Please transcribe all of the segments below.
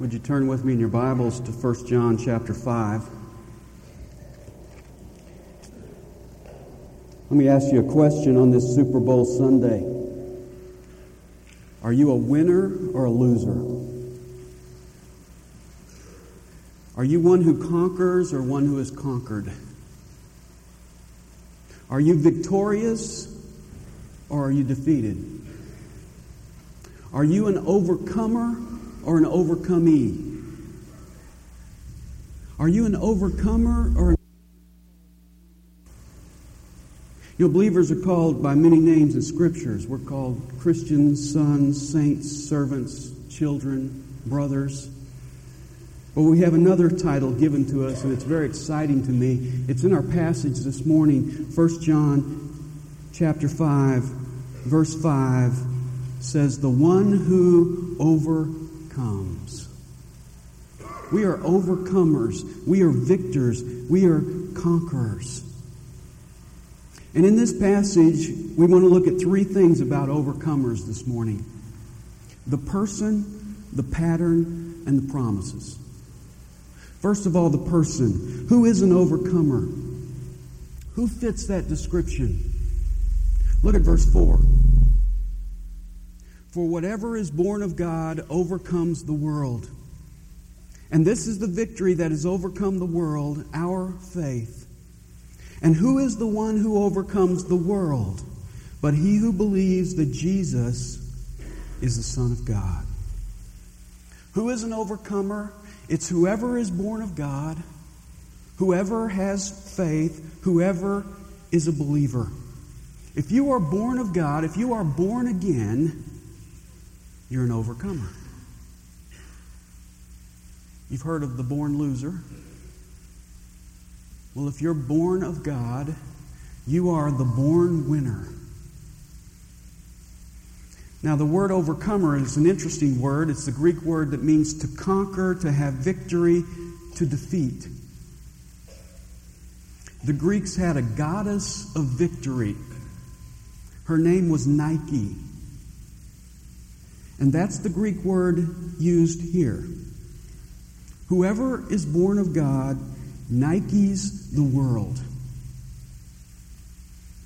Would you turn with me in your Bibles to 1 John chapter 5? Let me ask you a question on this Super Bowl Sunday. Are you a winner or a loser? Are you one who conquers or one who is conquered? Are you victorious or are you defeated? Are you an overcomer or an overcomee? Are you an overcomer or an... You know, believers are called by many names in Scriptures. We're called Christians, sons, saints, servants, children, brothers. But we have another title given to us, and it's very exciting to me. It's in our passage this morning, 1 John chapter 5, verse 5, says, "The one who overcomes." We are overcomers. We are victors. We are conquerors. And in this passage, we want to look at three things about overcomers this morning: the person, the pattern, and the promises. First of all, the person. Who is an overcomer? Who fits that description? Look at verse 4. "For whatever is born of God overcomes the world. And this is the victory that has overcome the world, our faith. And who is the one who overcomes the world but he who believes that Jesus is the Son of God?" Who is an overcomer? It's whoever is born of God, whoever has faith, whoever is a believer. If you are born of God, if you are born again, you're an overcomer. You've heard of the born loser. Well, if you're born of God, you are the born winner. Now, the word overcomer is an interesting word. It's the Greek word that means to conquer, to have victory, to defeat. The Greeks had a goddess of victory. Her name was Nike. And that's the Greek word used here. Whoever is born of God Nikes the world.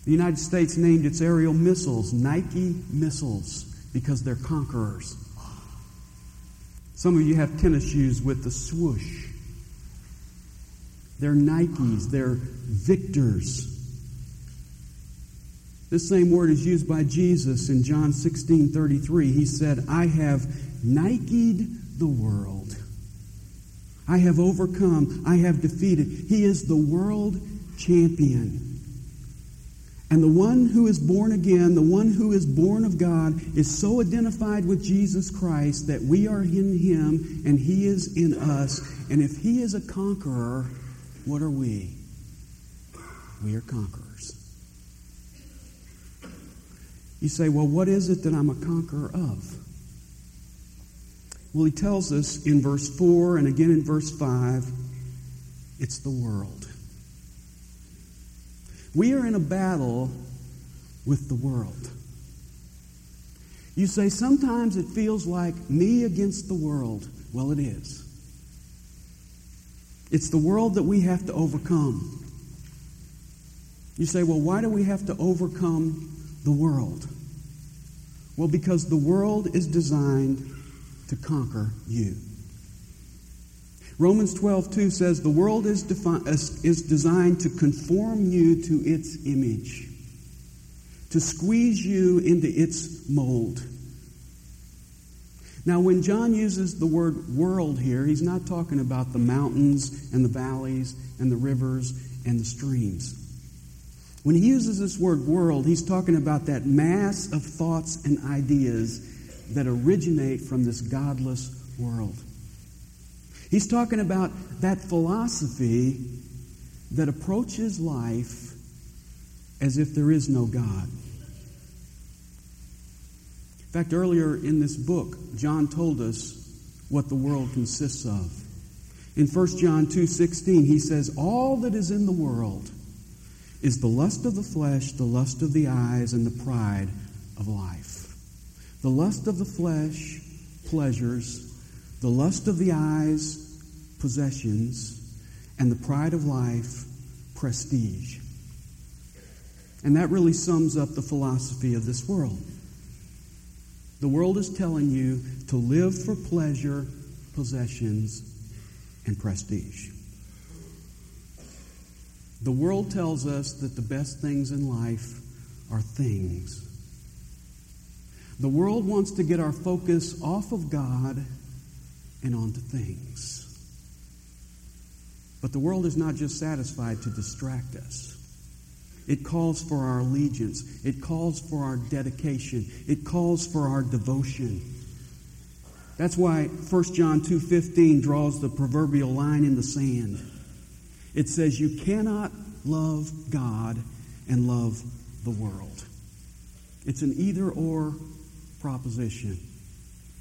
The United States named its aerial missiles Nike missiles because they're conquerors. Some of you have tennis shoes with the swoosh. They're Nikes. They're victors. This same word is used by Jesus in John 16:33. He said, "I have Niked the world. I have overcome. I have defeated." He is the world champion. And the one who is born again, the one who is born of God, is so identified with Jesus Christ that we are in Him and He is in us. And if He is a conqueror, what are we? We are conquerors. You say, well, what is it that I'm a conqueror of? Well, he tells us in verse 4 and again in verse 5, it's the world. We are in a battle with the world. You say, sometimes it feels like me against the world. Well, it is. It's the world that we have to overcome. You say, well, why do we have to overcome the world? Well, because the world is designed to conquer you. Romans 12:2 says the world is designed to conform you to its image, to squeeze you into its mold. Now, when John uses the word world here, he's not talking about the mountains and the valleys and the rivers and the streams. When he uses this word world, he's talking about that mass of thoughts and ideas that originate from this godless world. He's talking about that philosophy that approaches life as if there is no God. In fact, earlier in this book, John told us what the world consists of. In 1 John 2:16, he says, "All that is in the world is the lust of the flesh, the lust of the eyes, and the pride of life. The lust of the flesh, pleasures. The lust of the eyes, possessions, and the pride of life, prestige. And that really sums up the philosophy of this world. The world is telling you to live for pleasure, possessions, and prestige. The world tells us that the best things in life are things. The world wants to get our focus off of God and onto things. But the world is not just satisfied to distract us. It calls for our allegiance. It calls for our dedication. It calls for our devotion. That's why 1 John 2:15 draws the proverbial line in the sand. It says you cannot love God and love the world. It's an either-or proposition.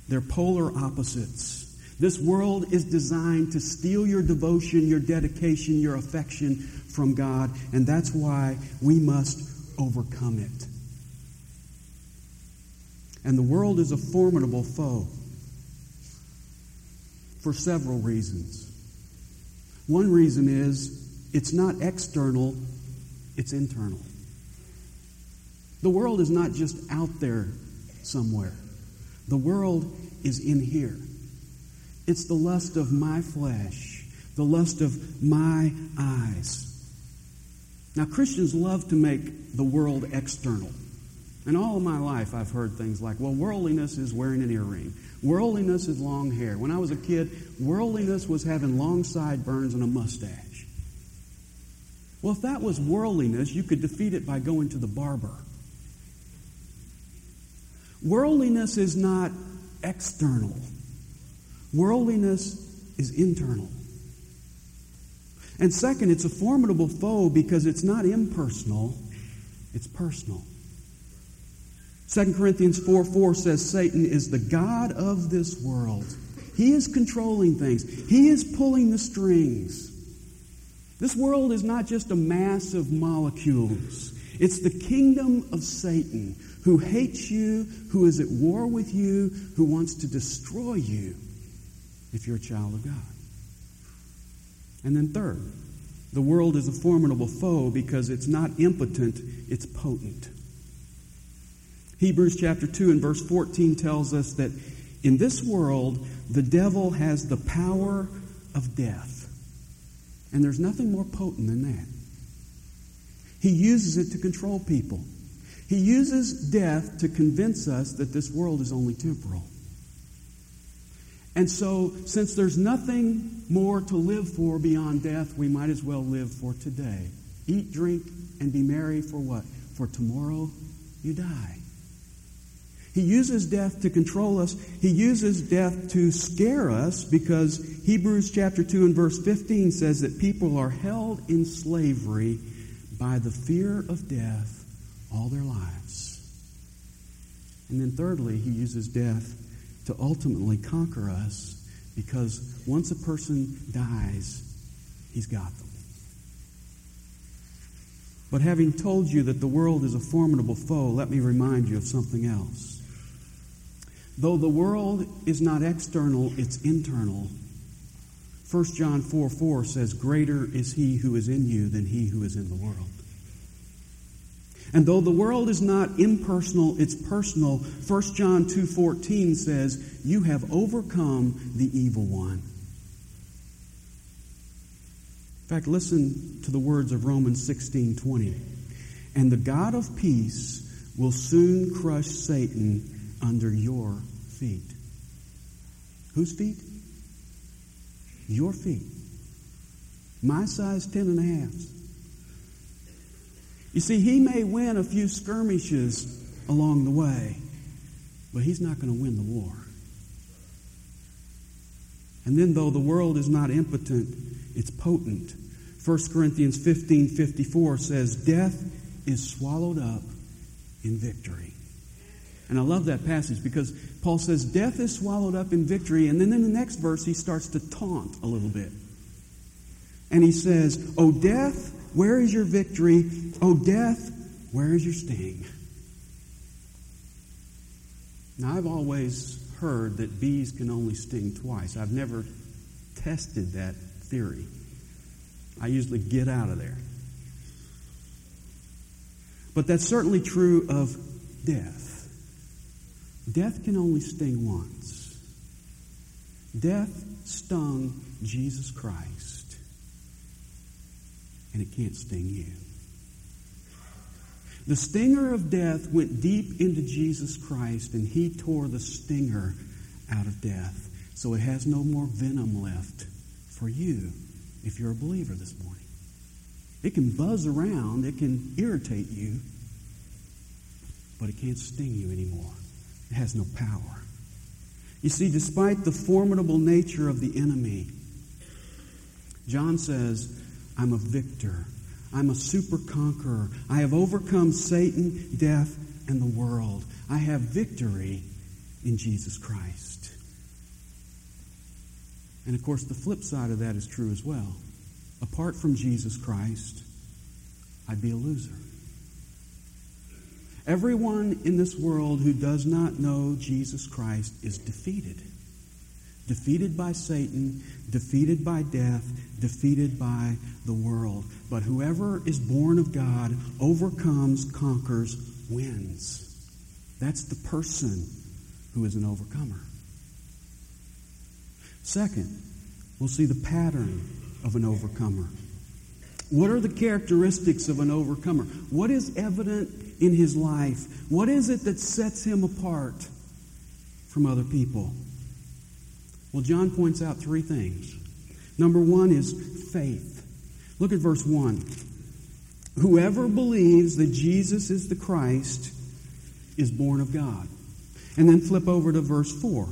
They're polar opposites. This world is designed to steal your devotion, your dedication, your affection from God, and that's why we must overcome it. And the world is a formidable foe for several reasons. One reason is it's not external, it's internal. The world is not just out there somewhere. The world is in here. It's the lust of my flesh, the lust of my eyes. Now, Christians love to make the world external. And all of my life I've heard things like, well, worldliness is wearing an earring. Worldliness is long hair. When I was a kid, worldliness was having long sideburns and a mustache. Well, if that was worldliness, you could defeat it by going to the barber. Worldliness is not external. Worldliness is internal. And second, it's a formidable foe because it's not impersonal, it's personal. 2 Corinthians 4:4 says Satan is the god of this world. He is controlling things. He is pulling the strings. This world is not just a mass of molecules. It's the kingdom of Satan who hates you, who is at war with you, who wants to destroy you if you're a child of God. And then third, the world is a formidable foe because it's not impotent, it's potent. Hebrews chapter 2 and verse 14 tells us that in this world, the devil has the power of death. And there's nothing more potent than that. He uses it to control people. He uses death to convince us that this world is only temporal. And so, since there's nothing more to live for beyond death, we might as well live for today. Eat, drink, and be merry for what? For tomorrow you die. He uses death to control us. He uses death to scare us because Hebrews chapter 2 and verse 15 says that people are held in slavery by the fear of death all their lives. And then thirdly, he uses death to ultimately conquer us because once a person dies, he's got them. But having told you that the world is a formidable foe, let me remind you of something else. Though the world is not external, it's internal. 1 John 4:4 says, greater is he who is in you than he who is in the world. And though the world is not impersonal, it's personal. 1 John 2:14 says, you have overcome the evil one. In fact, listen to the words of Romans 16:20. And the God of peace will soon crush Satan under your feet. Whose feet? Your feet. My size 10.5. You see, he may win a few skirmishes along the way, but he's not going to win the war. And then, though the world is not impotent, it's potent. 1 Corinthians 15:54 says, death is swallowed up in victory. And I love that passage because Paul says, death is swallowed up in victory. And then in the next verse, he starts to taunt a little bit. And he says, O death, where is your victory? O death, where is your sting? Now, I've always heard that bees can only sting twice. I've never tested that theory. I usually get out of there. But that's certainly true of death. Death can only sting once. Death stung Jesus Christ, and it can't sting you. The stinger of death went deep into Jesus Christ, and he tore the stinger out of death. So it has no more venom left for you if you're a believer this morning. It can buzz around, it can irritate you, but it can't sting you anymore. It has no power. You see, despite the formidable nature of the enemy, John says, I'm a victor. I'm a super conqueror. I have overcome Satan, death, and the world. I have victory in Jesus Christ. And of course, the flip side of that is true as well. Apart from Jesus Christ, I'd be a loser. Everyone in this world who does not know Jesus Christ is defeated. Defeated by Satan, defeated by death, defeated by the world. But whoever is born of God overcomes, conquers, wins. That's the person who is an overcomer. Second, we'll see the pattern of an overcomer. What are the characteristics of an overcomer? What is evident in his life? What is it that sets him apart from other people? Well, John points out three things. Number one is faith. Look at verse 1. Whoever believes that Jesus is the Christ is born of God. And then flip over to verse 4.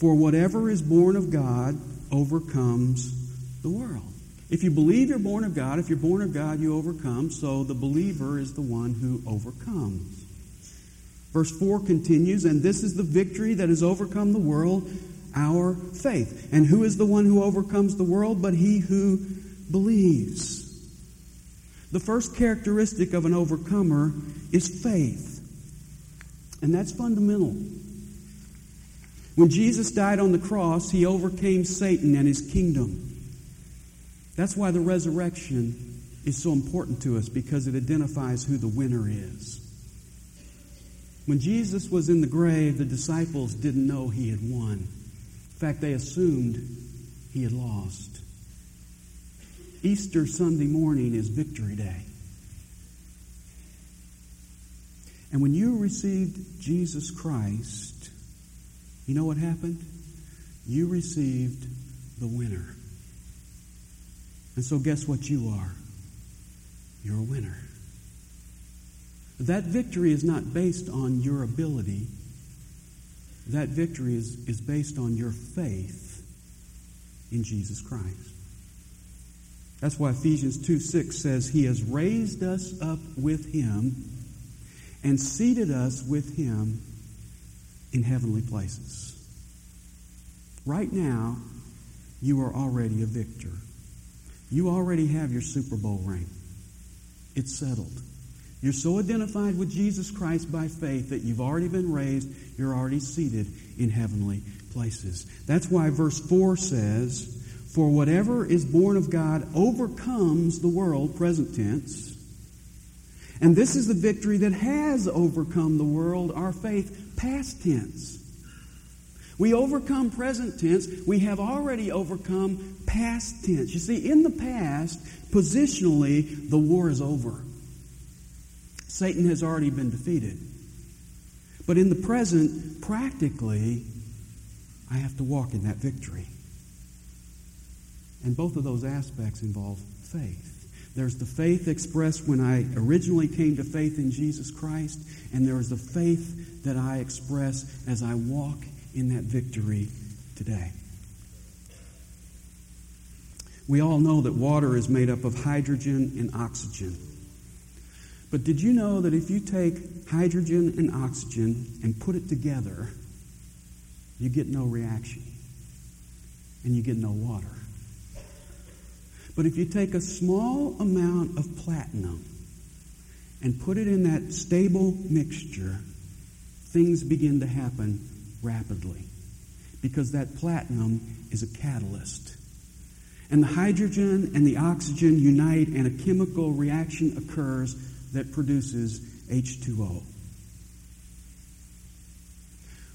For whatever is born of God overcomes the world. If you believe you're born of God, if you're born of God, you overcome. So the believer is the one who overcomes. Verse 4 continues, and this is the victory that has overcome the world, our faith. And who is the one who overcomes the world but he who believes? The first characteristic of an overcomer is faith. And that's fundamental. When Jesus died on the cross, he overcame Satan and his kingdom. That's why the resurrection is so important to us, because it identifies who the winner is. When Jesus was in the grave, the disciples didn't know he had won. In fact, they assumed he had lost. Easter Sunday morning is Victory Day. And when you received Jesus Christ, you know what happened? You received the winner. And so guess what you are? You're a winner. That victory is not based on your ability. That victory is based on your faith in Jesus Christ. That's why Ephesians 2:6 says, He has raised us up with Him and seated us with Him in heavenly places. Right now, you are already a victor. You already have your Super Bowl ring. It's settled. You're so identified with Jesus Christ by faith that you've already been raised. You're already seated in heavenly places. That's why verse 4 says, For whatever is born of God overcomes the world, present tense. And this is the victory that has overcome the world, our faith, past tense. We overcome present tense. We have already overcome past tense. You see, in the past, positionally, the war is over. Satan has already been defeated. But in the present, practically, I have to walk in that victory. And both of those aspects involve faith. There's the faith expressed when I originally came to faith in Jesus Christ, and there is the faith that I express as I walk in that victory today. We all know that water is made up of hydrogen and oxygen. But did you know that if you take hydrogen and oxygen and put it together, you get no reaction and you get no water? But if you take a small amount of platinum and put it in that stable mixture, things begin to happen rapidly. because that platinum is a catalyst. And the hydrogen and the oxygen unite and a chemical reaction occurs that produces H2O.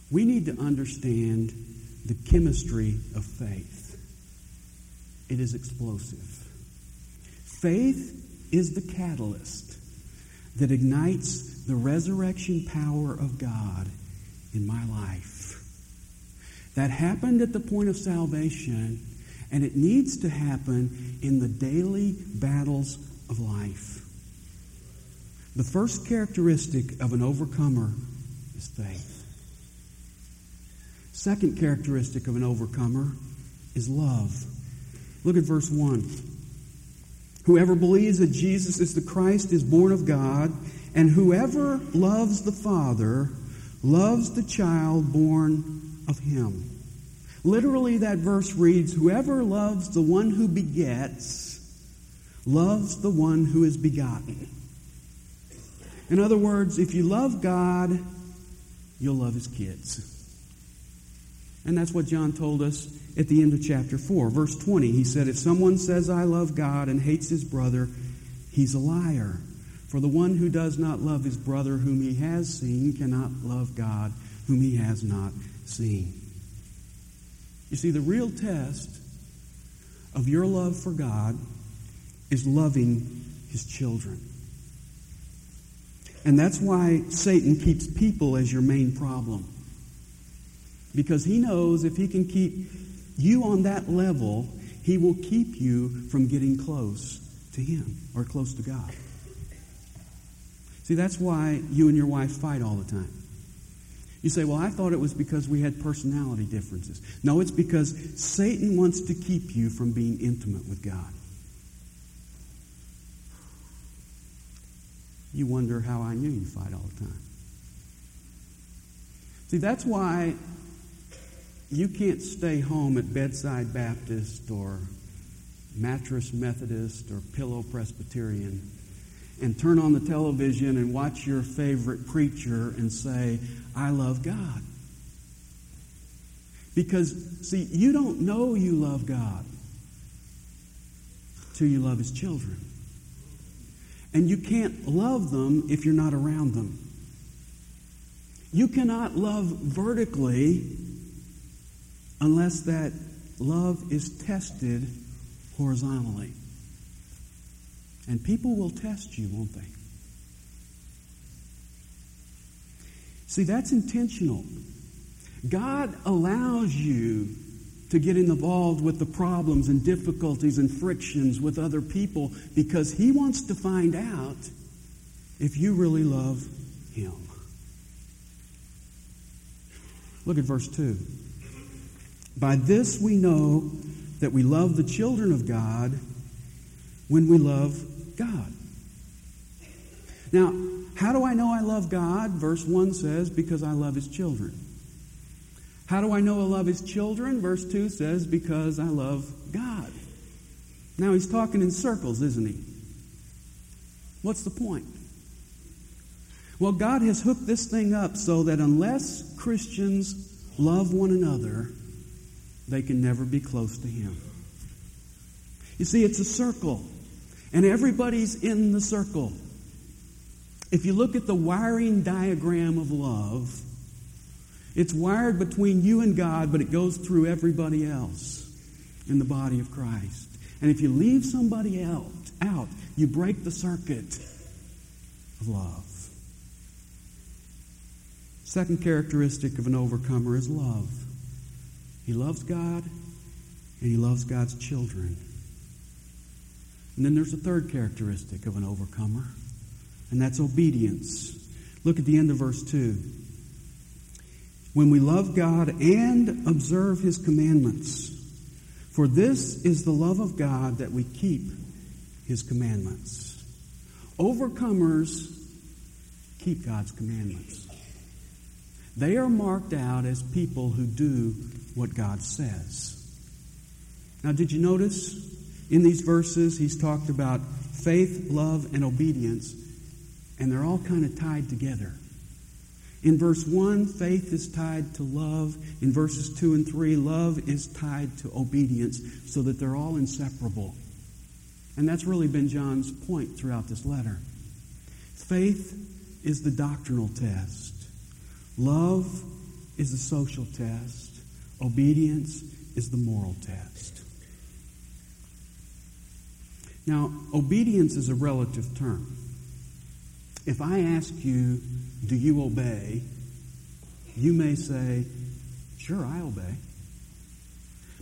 We need to understand the chemistry of faith. It is explosive. Faith is the catalyst that ignites the resurrection power of God in my life. That happened at the point of salvation, and it needs to happen in the daily battles of life. The first characteristic of an overcomer is faith. Second characteristic of an overcomer is love. Look at verse 1. Whoever believes that Jesus is the Christ is born of God, and whoever loves the Father loves the child born of him. Literally, that verse reads, whoever loves the one who begets loves the one who is begotten. In other words, if you love God, you'll love his kids. And that's what John told us at the end of chapter 4. Verse 20, he said, if someone says, I love God, and hates his brother, he's a liar. For the one who does not love his brother whom he has seen cannot love God whom he has not seen. You see, the real test of your love for God is loving his children. And that's why Satan keeps people as your main problem. Because he knows if he can keep you on that level, he will keep you from getting close to him or close to God. See, that's why you and your wife fight all the time. You say, well, I thought it was because we had personality differences. No, it's because Satan wants to keep you from being intimate with God. You wonder how I knew you fight all the time. See, that's why you can't stay home at Bedside Baptist or Mattress Methodist or Pillow Presbyterian and turn on the television and watch your favorite preacher and say, I love God. Because, see, you don't know you love God till you love his children. And you can't love them if you're not around them. You cannot love vertically unless that love is tested horizontally. And people will test you, won't they? See, that's intentional. God allows you to get involved with the problems and difficulties and frictions with other people because he wants to find out if you really love him. Look at verse 2. By this we know that we love the children of God when we love God. Now, how do I know I love God? Verse 1 says, because I love his children. How do I know I love his children? Verse 2 says, because I love God. Now, he's talking in circles, isn't he? What's the point? Well, God has hooked this thing up so that unless Christians love one another, they can never be close to him. You see, it's a circle, and everybody's in the circle. If you look at the wiring diagram of love, it's wired between you and God, but it goes through everybody else in the body of Christ. And if you leave somebody else out, you break the circuit of love. Second characteristic of an overcomer is love. He loves God, and he loves God's children. And then there's a third characteristic of an overcomer, and that's obedience. Look at the end of verse 2. When we love God and observe his commandments, for this is the love of God that we keep his commandments. Overcomers keep God's commandments. They are marked out as people who do what God says. Now, did you notice in these verses he's talked about faith, love, and obedience, and they're all kind of tied together. In verse 1, faith is tied to love. In verses 2 and 3, love is tied to obedience, so that they're all inseparable. And that's really been John's point throughout this letter. Faith is the doctrinal test. Love is the social test. Obedience is the moral test. Now, obedience is a relative term. If I ask you, do you obey? You may say, sure, I obey.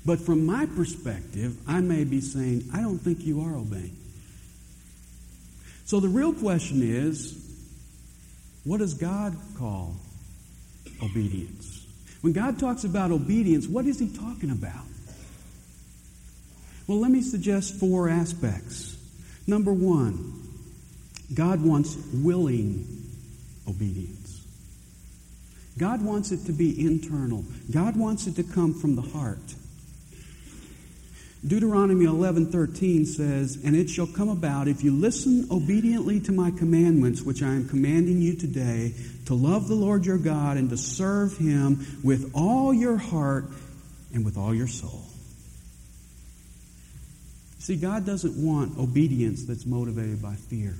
But from my perspective, I may be saying, I don't think you are obeying. So the real question is, what does God call obedience? When God talks about obedience, what is he talking about? Well, let me suggest four aspects. Number one, God wants willing obedience. God wants it to be internal. God wants it to come from the heart. Deuteronomy 11:13 says, "And it shall come about, if you listen obediently to my commandments, which I am commanding you today, to love the Lord your God and to serve him with all your heart and with all your soul." See, God doesn't want obedience that's motivated by fear.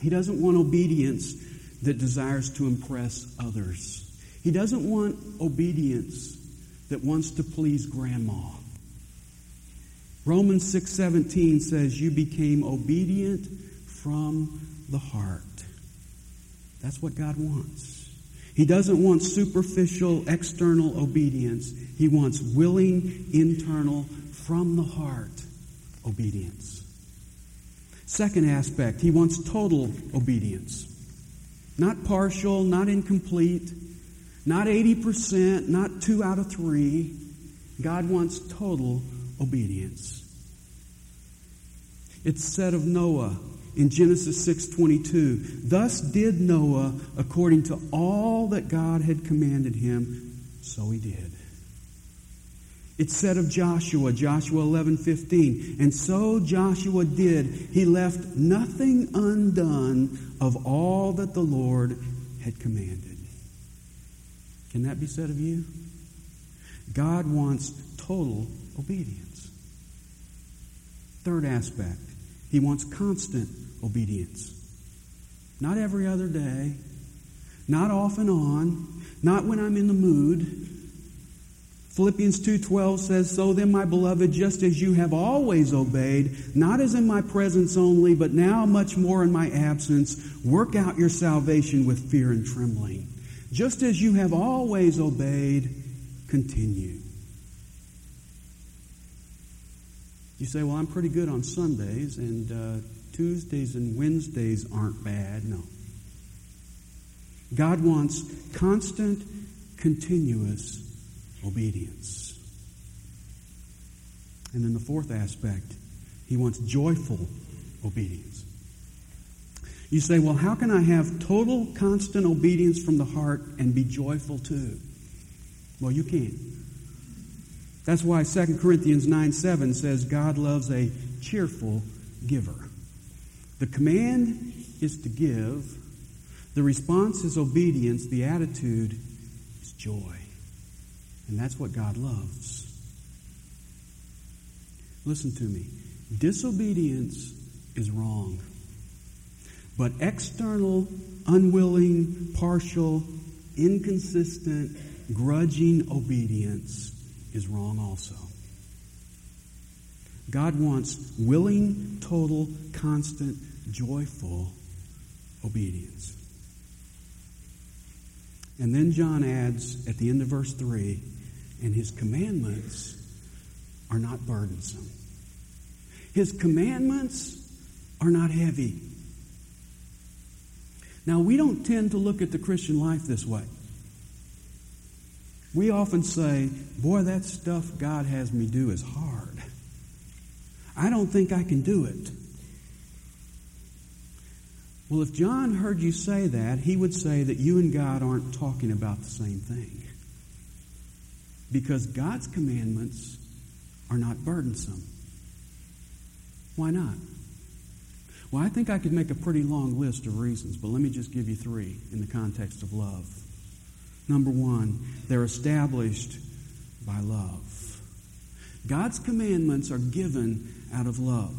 He doesn't want obedience that desires to impress others. He doesn't want obedience that wants to please grandma. Romans 6:17 says, you became obedient from the heart. That's what God wants. He doesn't want superficial, external obedience. He wants willing, internal, from the heart obedience. Second aspect, he wants total obedience. Not partial, not incomplete, not 80%, not 2 out of 3. God wants total obedience. It's said of Noah in Genesis 6:22, "Thus did Noah according to all that God had commanded him, so he did." It's said of Joshua, Joshua 11:15, "And so Joshua did. He left nothing undone of all that the Lord had commanded." Can that be said of you? God wants total obedience. Third aspect, he wants constant obedience. Not every other day, not off and on, not when I'm in the mood. Philippians 2:12 says, "So then, my beloved, just as you have always obeyed, not as in my presence only, but now much more in my absence, work out your salvation with fear and trembling. Just as you have always obeyed, continue." You say, "Well, I'm pretty good on Sundays, and Tuesdays and Wednesdays aren't bad." No. God wants constant, continuous obedience. And then the fourth aspect, he wants joyful obedience. You say, "Well, how can I have total, constant obedience from the heart and be joyful too?" Well, you can't. That's why 2 Corinthians 9:7 says, "God loves a cheerful giver." The command is to give. The response is obedience. The attitude is joy. And that's what God loves. Listen to me. Disobedience is wrong. But external, unwilling, partial, inconsistent, grudging obedience is wrong also. God wants willing, total, constant, joyful obedience. And then John adds at the end of verse 3, "And his commandments are not burdensome." His commandments are not heavy. Now, we don't tend to look at the Christian life this way. We often say, "Boy, that stuff God has me do is hard. I don't think I can do it." Well, if John heard you say that, he would say that you and God aren't talking about the same thing. Because God's commandments are not burdensome. Why not? Well, I think I could make a pretty long list of reasons, but let me just give you three in the context of love. Number one, they're established by love. God's commandments are given out of love.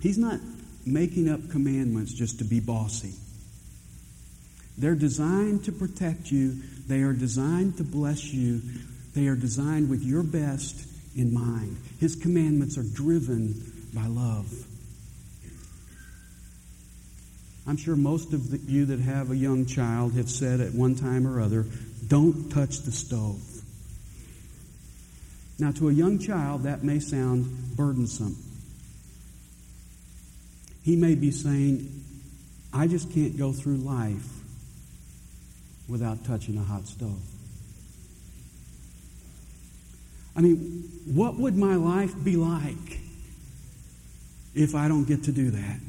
He's not making up commandments just to be bossy. They're designed to protect you. They are designed to bless you. They are designed with your best in mind. His commandments are driven by love. I'm sure most of you that have a young child have said at one time or other, "Don't touch the stove." Now, to a young child, that may sound burdensome. He may be saying, "I just can't go through life without touching a hot stove. I mean, what would my life be like if I don't get to do that?"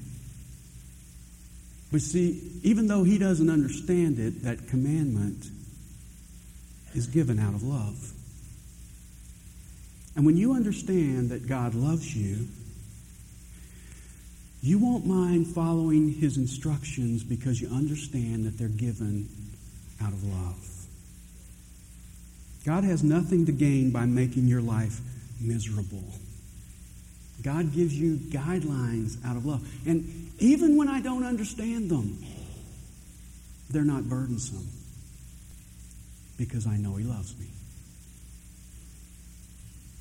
But see, even though he doesn't understand it, that commandment is given out of love. And when you understand that God loves you, you won't mind following his instructions because you understand that they're given out of love. God has nothing to gain by making your life miserable. God gives you guidelines out of love. And even when I don't understand them, they're not burdensome because I know he loves me.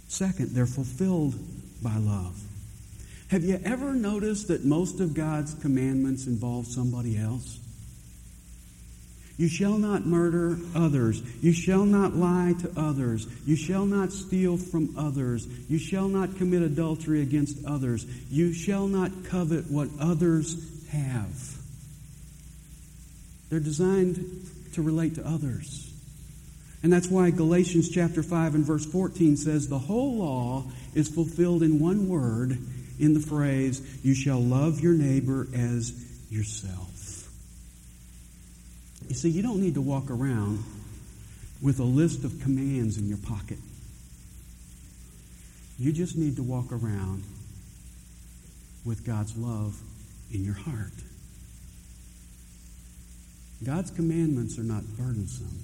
Second, they're fulfilled by love. Have you ever noticed that most of God's commandments involve somebody else? You shall not murder others. You shall not lie to others. You shall not steal from others. You shall not commit adultery against others. You shall not covet what others have. They're designed to relate to others. And that's why Galatians chapter 5 and verse 14 says, the whole law is fulfilled in one word, in the phrase, you shall love your neighbor as yourself. You see, you don't need to walk around with a list of commands in your pocket. You just need to walk around with God's love in your heart. God's commandments are not burdensome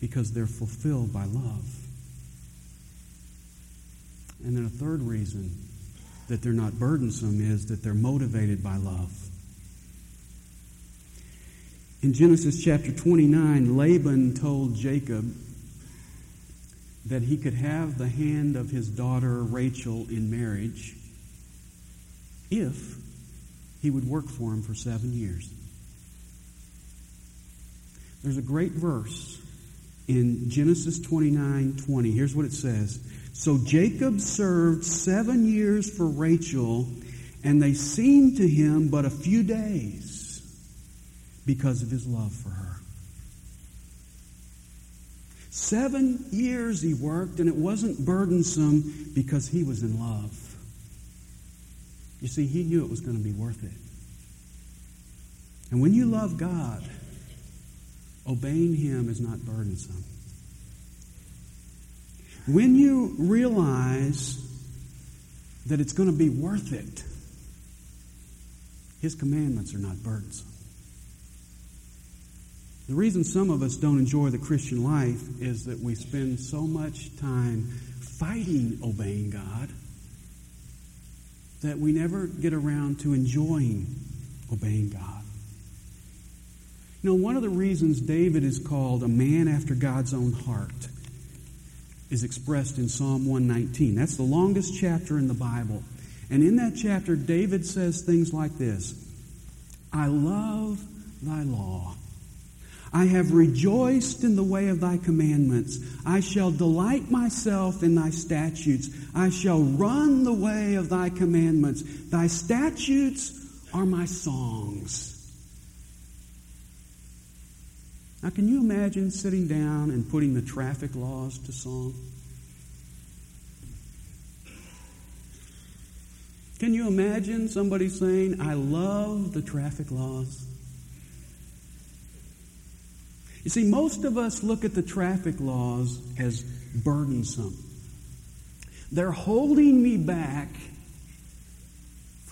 because they're fulfilled by love. And then a third reason that they're not burdensome is that they're motivated by love. In Genesis chapter 29, Laban told Jacob that he could have the hand of his daughter Rachel in marriage if he would work for him for 7 years. There's a great verse in Genesis 29:20. Here's what it says. So Jacob served 7 years for Rachel, and they seemed to him but a few days, because of his love for her. 7 years he worked, and it wasn't burdensome because he was in love. You see, he knew it was going to be worth it. And when you love God, obeying him is not burdensome. When you realize that it's going to be worth it, his commandments are not burdensome. The reason some of us don't enjoy the Christian life is that we spend so much time fighting obeying God that we never get around to enjoying obeying God. You know, one of the reasons David is called a man after God's own heart is expressed in Psalm 119. That's the longest chapter in the Bible. And in that chapter, David says things like this, I love thy law. I have rejoiced in the way of thy commandments. I shall delight myself in thy statutes. I shall run the way of thy commandments. Thy statutes are my songs. Now, can you imagine sitting down and putting the traffic laws to song? Can you imagine somebody saying, I love the traffic laws? You see, most of us look at the traffic laws as burdensome. They're holding me back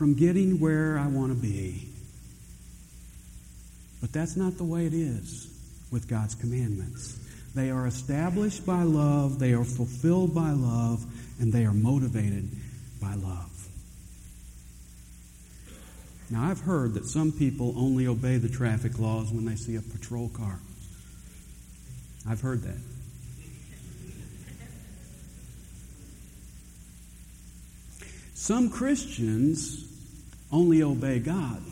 from getting where I want to be. But that's not the way it is with God's commandments. They are established by love, they are fulfilled by love, and they are motivated by love. Now, I've heard that some people only obey the traffic laws when they see a patrol car. I've heard that. Some Christians only obey God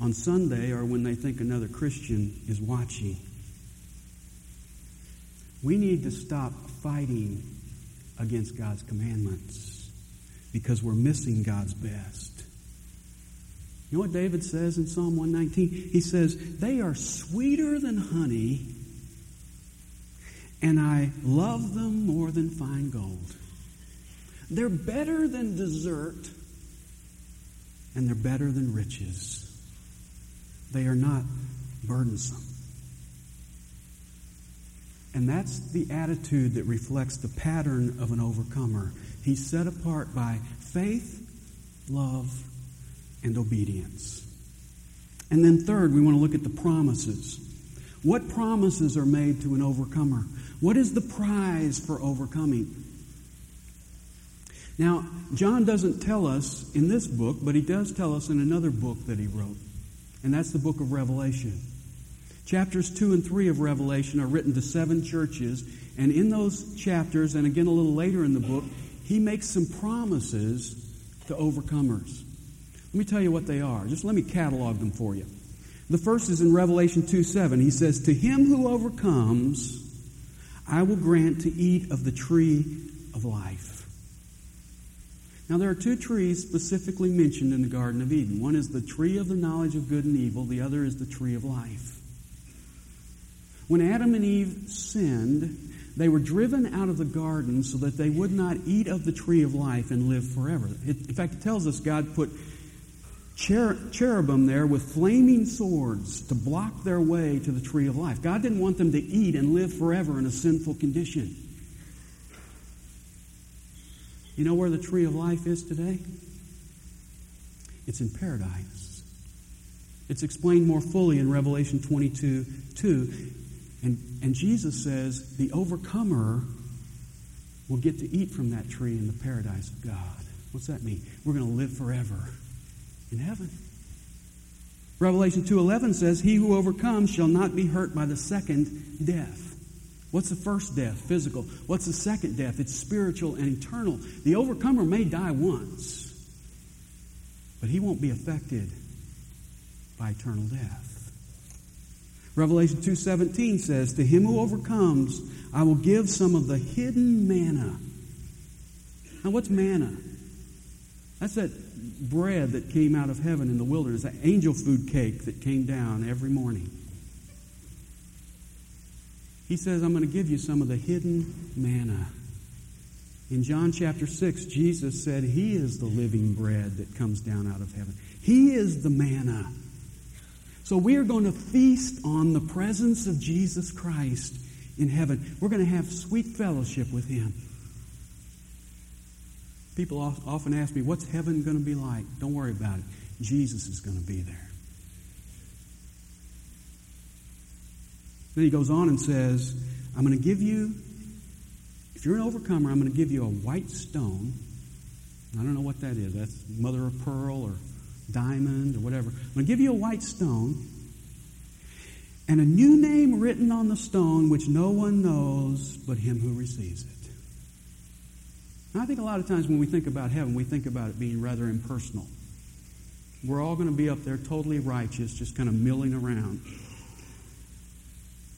on Sunday or when they think another Christian is watching. We need to stop fighting against God's commandments because we're missing God's best. You know what David says in Psalm 119? He says, "They are sweeter than honey, and I love them more than fine gold." They're better than dessert, and they're better than riches. They are not burdensome. And that's the attitude that reflects the pattern of an overcomer. He's set apart by faith, love, and obedience. And then third, we want to look at the promises. What promises are made to an overcomer? What is the prize for overcoming? Now, John doesn't tell us in this book, but he does tell us in another book that he wrote, and that's the book of Revelation. Chapters 2 and 3 of Revelation are written to 7 churches, and in those chapters, and again a little later in the book, he makes some promises to overcomers. Let me tell you what they are. Just let me catalog them for you. The first is in Revelation 2:7. He says, "To him who overcomes, I will grant to eat of the tree of life." Now, there are 2 trees specifically mentioned in the Garden of Eden. One is the tree of the knowledge of good and evil. The other is the tree of life. When Adam and Eve sinned, they were driven out of the garden so that they would not eat of the tree of life and live forever. In fact, it tells us God put cherubim there with flaming swords to block their way to the tree of life. God didn't want them to eat and live forever in a sinful condition. You know where the tree of life is today? It's in paradise. It's explained more fully in Revelation 22:2. And Jesus says the overcomer will get to eat from that tree in the paradise of God. What's that mean? We're going to live forever in heaven. Revelation 2:11 says, "He who overcomes shall not be hurt by the second death." What's the first death? Physical. What's the second death? It's spiritual and eternal. The overcomer may die once, but he won't be affected by eternal death. Revelation 2:17 says, "To him who overcomes, I will give some of the hidden manna." Now, what's manna? That's that bread that came out of heaven in the wilderness, that angel food cake that came down every morning. He says, "I'm going to give you some of the hidden manna." In John chapter 6, Jesus said, "He is the living bread that comes down out of heaven." He is the manna. So we are going to feast on the presence of Jesus Christ in heaven. We're going to have sweet fellowship with Him. People often ask me, what's heaven going to be like? Don't worry about it. Jesus is going to be there. Then he goes on and says, I'm going to give you, if you're an overcomer, I'm going to give you a white stone. I don't know what that is. That's mother of pearl or diamond or whatever. I'm going to give you a white stone and a new name written on the stone which no one knows but him who receives it. Now, I think a lot of times when we think about heaven, we think about it being rather impersonal. We're all going to be up there totally righteous, just kind of milling around.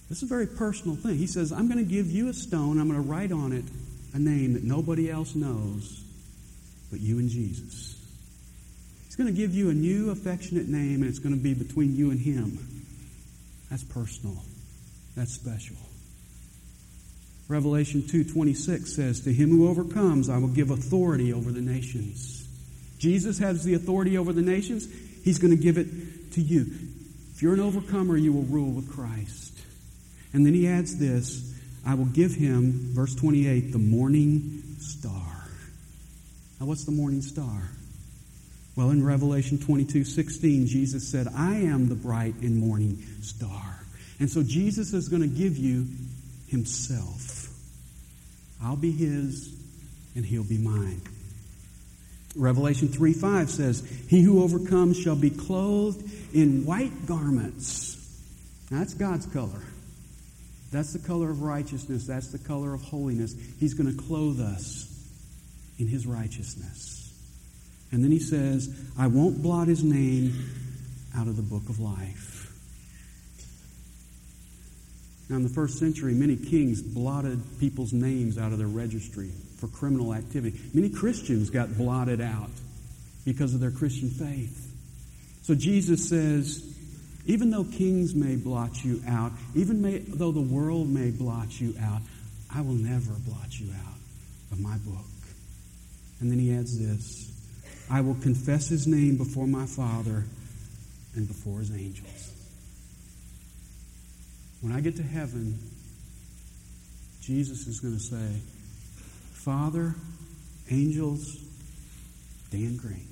This is a very personal thing. He says, I'm going to give you a stone. I'm going to write on it a name that nobody else knows but you and Jesus. It's going to give you a new affectionate name, and it's going to be between you and him. That's personal. That's special. Revelation 2:26 says, "To him who overcomes, I will give authority over the nations." Jesus has the authority over the nations. He's going to give it to you. If you're an overcomer, you will rule with Christ. And then he adds this, I will give him, verse 28, the morning star. Now what's the morning star? Well, in Revelation 22:16, Jesus said, I am the bright and morning star. And so Jesus is going to give you himself. I'll be his and he'll be mine. Revelation 3:5 says, he who overcomes shall be clothed in white garments. Now, that's God's color. That's the color of righteousness. That's the color of holiness. He's going to clothe us in his righteousness. And then he says, I won't blot his name out of the book of life. Now, in the first century, many kings blotted people's names out of their registry for criminal activity. Many Christians got blotted out because of their Christian faith. So Jesus says, even though kings may blot you out, though the world may blot you out, I will never blot you out of my book. And then he adds this, I will confess his name before my Father and before his angels. When I get to heaven, Jesus is going to say, Father, angels, Dan Green.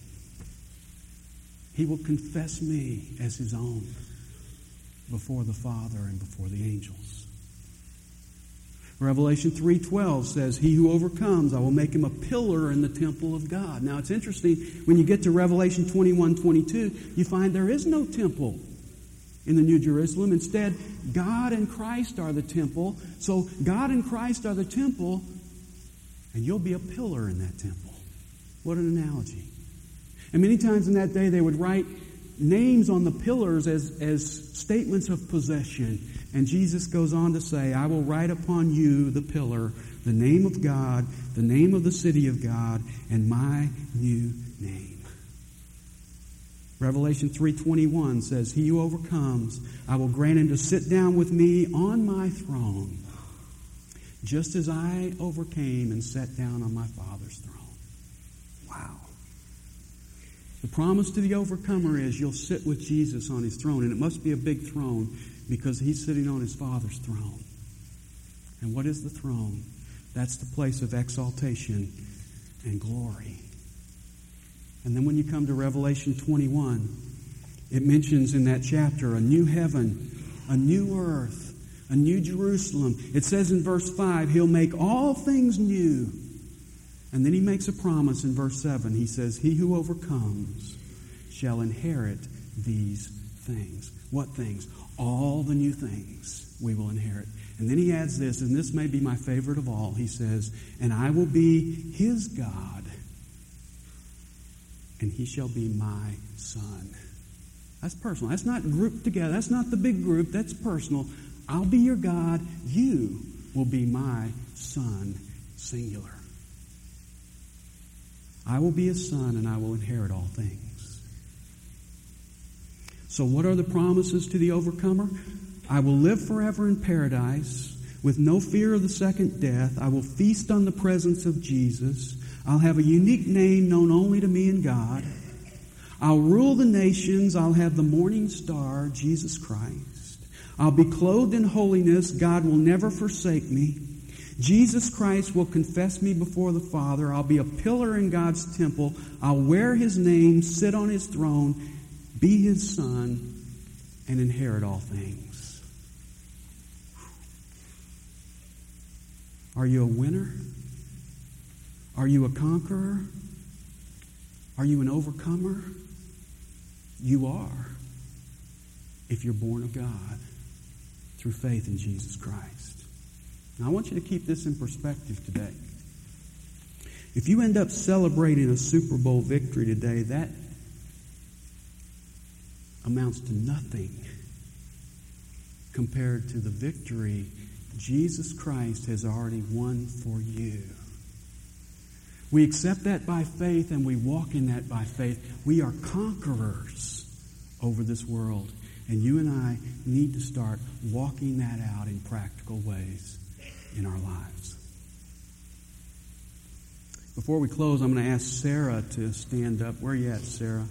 He will confess me as his own before the Father and before the angels. Revelation 3:12 says, he who overcomes, I will make him a pillar in the temple of God. Now, it's interesting, when you get to Revelation 21:22, you find there is no temple in the New Jerusalem. Instead, God and Christ are the temple. So God and Christ are the temple, and you'll be a pillar in that temple. What an analogy. And many times in that day, they would write names on the pillars as statements of possession. And Jesus goes on to say, I will write upon you, the pillar, the name of God, the name of the city of God, and my new name. Revelation 3:21 says, he who overcomes, I will grant him to sit down with me on my throne, just as I overcame and sat down on my Father's throne. Wow. The promise to the overcomer is you'll sit with Jesus on his throne, and it must be a big throne because he's sitting on his Father's throne. And what is the throne? That's the place of exaltation and glory. And then when you come to Revelation 21, it mentions in that chapter a new heaven, a new earth, a new Jerusalem. It says in verse 5, he'll make all things new. And then he makes a promise in verse 7. He says, he who overcomes shall inherit these things. What things? All the new things we will inherit. And then he adds this, and this may be my favorite of all. He says, and I will be his God, and he shall be my son. That's personal. That's not grouped together. That's not the big group. That's personal. I'll be your God. You will be my son, singular. I will be his son, and I will inherit all things. So what are the promises to the overcomer? I will live forever in paradise with no fear of the second death. I will feast on the presence of Jesus. I'll have a unique name known only to me and God. I'll rule the nations. I'll have the morning star, Jesus Christ. I'll be clothed in holiness. God will never forsake me. Jesus Christ will confess me before the Father. I'll be a pillar in God's temple. I'll wear his name, sit on his throne, be his son, and inherit all things. Are you a winner? Are you a conqueror? Are you an overcomer? You are, if you're born of God through faith in Jesus Christ. Now, I want you to keep this in perspective today. If you end up celebrating a Super Bowl victory today, that amounts to nothing compared to the victory Jesus Christ has already won for you. We accept that by faith, and we walk in that by faith. We are conquerors over this world, and you and I need to start walking that out in practical ways in our lives. Before we close, I'm going to ask Sarah to stand up. Where are you at, Sarah?